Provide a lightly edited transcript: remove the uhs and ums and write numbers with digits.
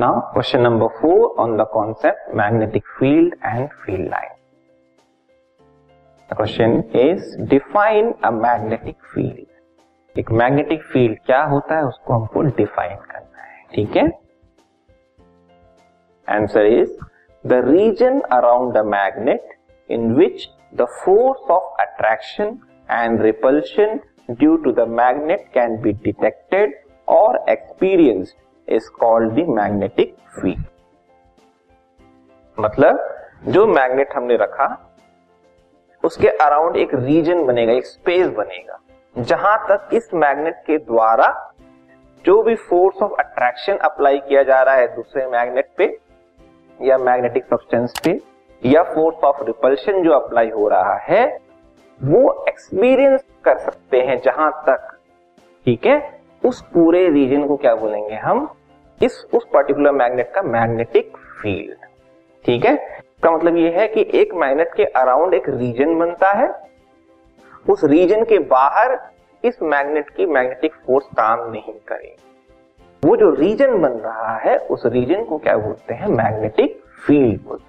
Now question number 4 on the concept magnetic field and field line. The question is define a magnetic field. एक magnetic field क्या होता है उसको हमको define करना है, ठीक है? Answer is the region around the magnet in which the force of attraction and repulsion due to the magnet can be detected or experienced is called the magnetic field. मतलब जो magnet हमने रखा उसके around एक reason बनेगा, एक space बनेगा जहां तक इस मैग्नेट के द्वारा जो भी फोर्स ऑफ अट्रैक्शन अप्लाई किया जा रहा है दूसरे मैग्नेट पे या मैग्नेटिक सब्सटेंस पे या फोर्स ऑफ रिपल्शन जो अप्लाई हो रहा है वो एक्सपीरियंस कर सकते हैं जहां तक, ठीक है? उस पूरे रीजन को क्या बोलेंगे हम, उस पर्टिकुलर मैग्नेट का मैग्नेटिक फील्ड, ठीक है? इसका मतलब यह है कि एक मैग्नेट के अराउंड एक रीजन बनता है, उस रीजन के बाहर इस मैग्नेट की मैग्नेटिक फोर्स काम नहीं करेगी। वो जो रीजन बन रहा है उस रीजन को क्या बोलते हैं, मैग्नेटिक फील्ड बोलते हैं।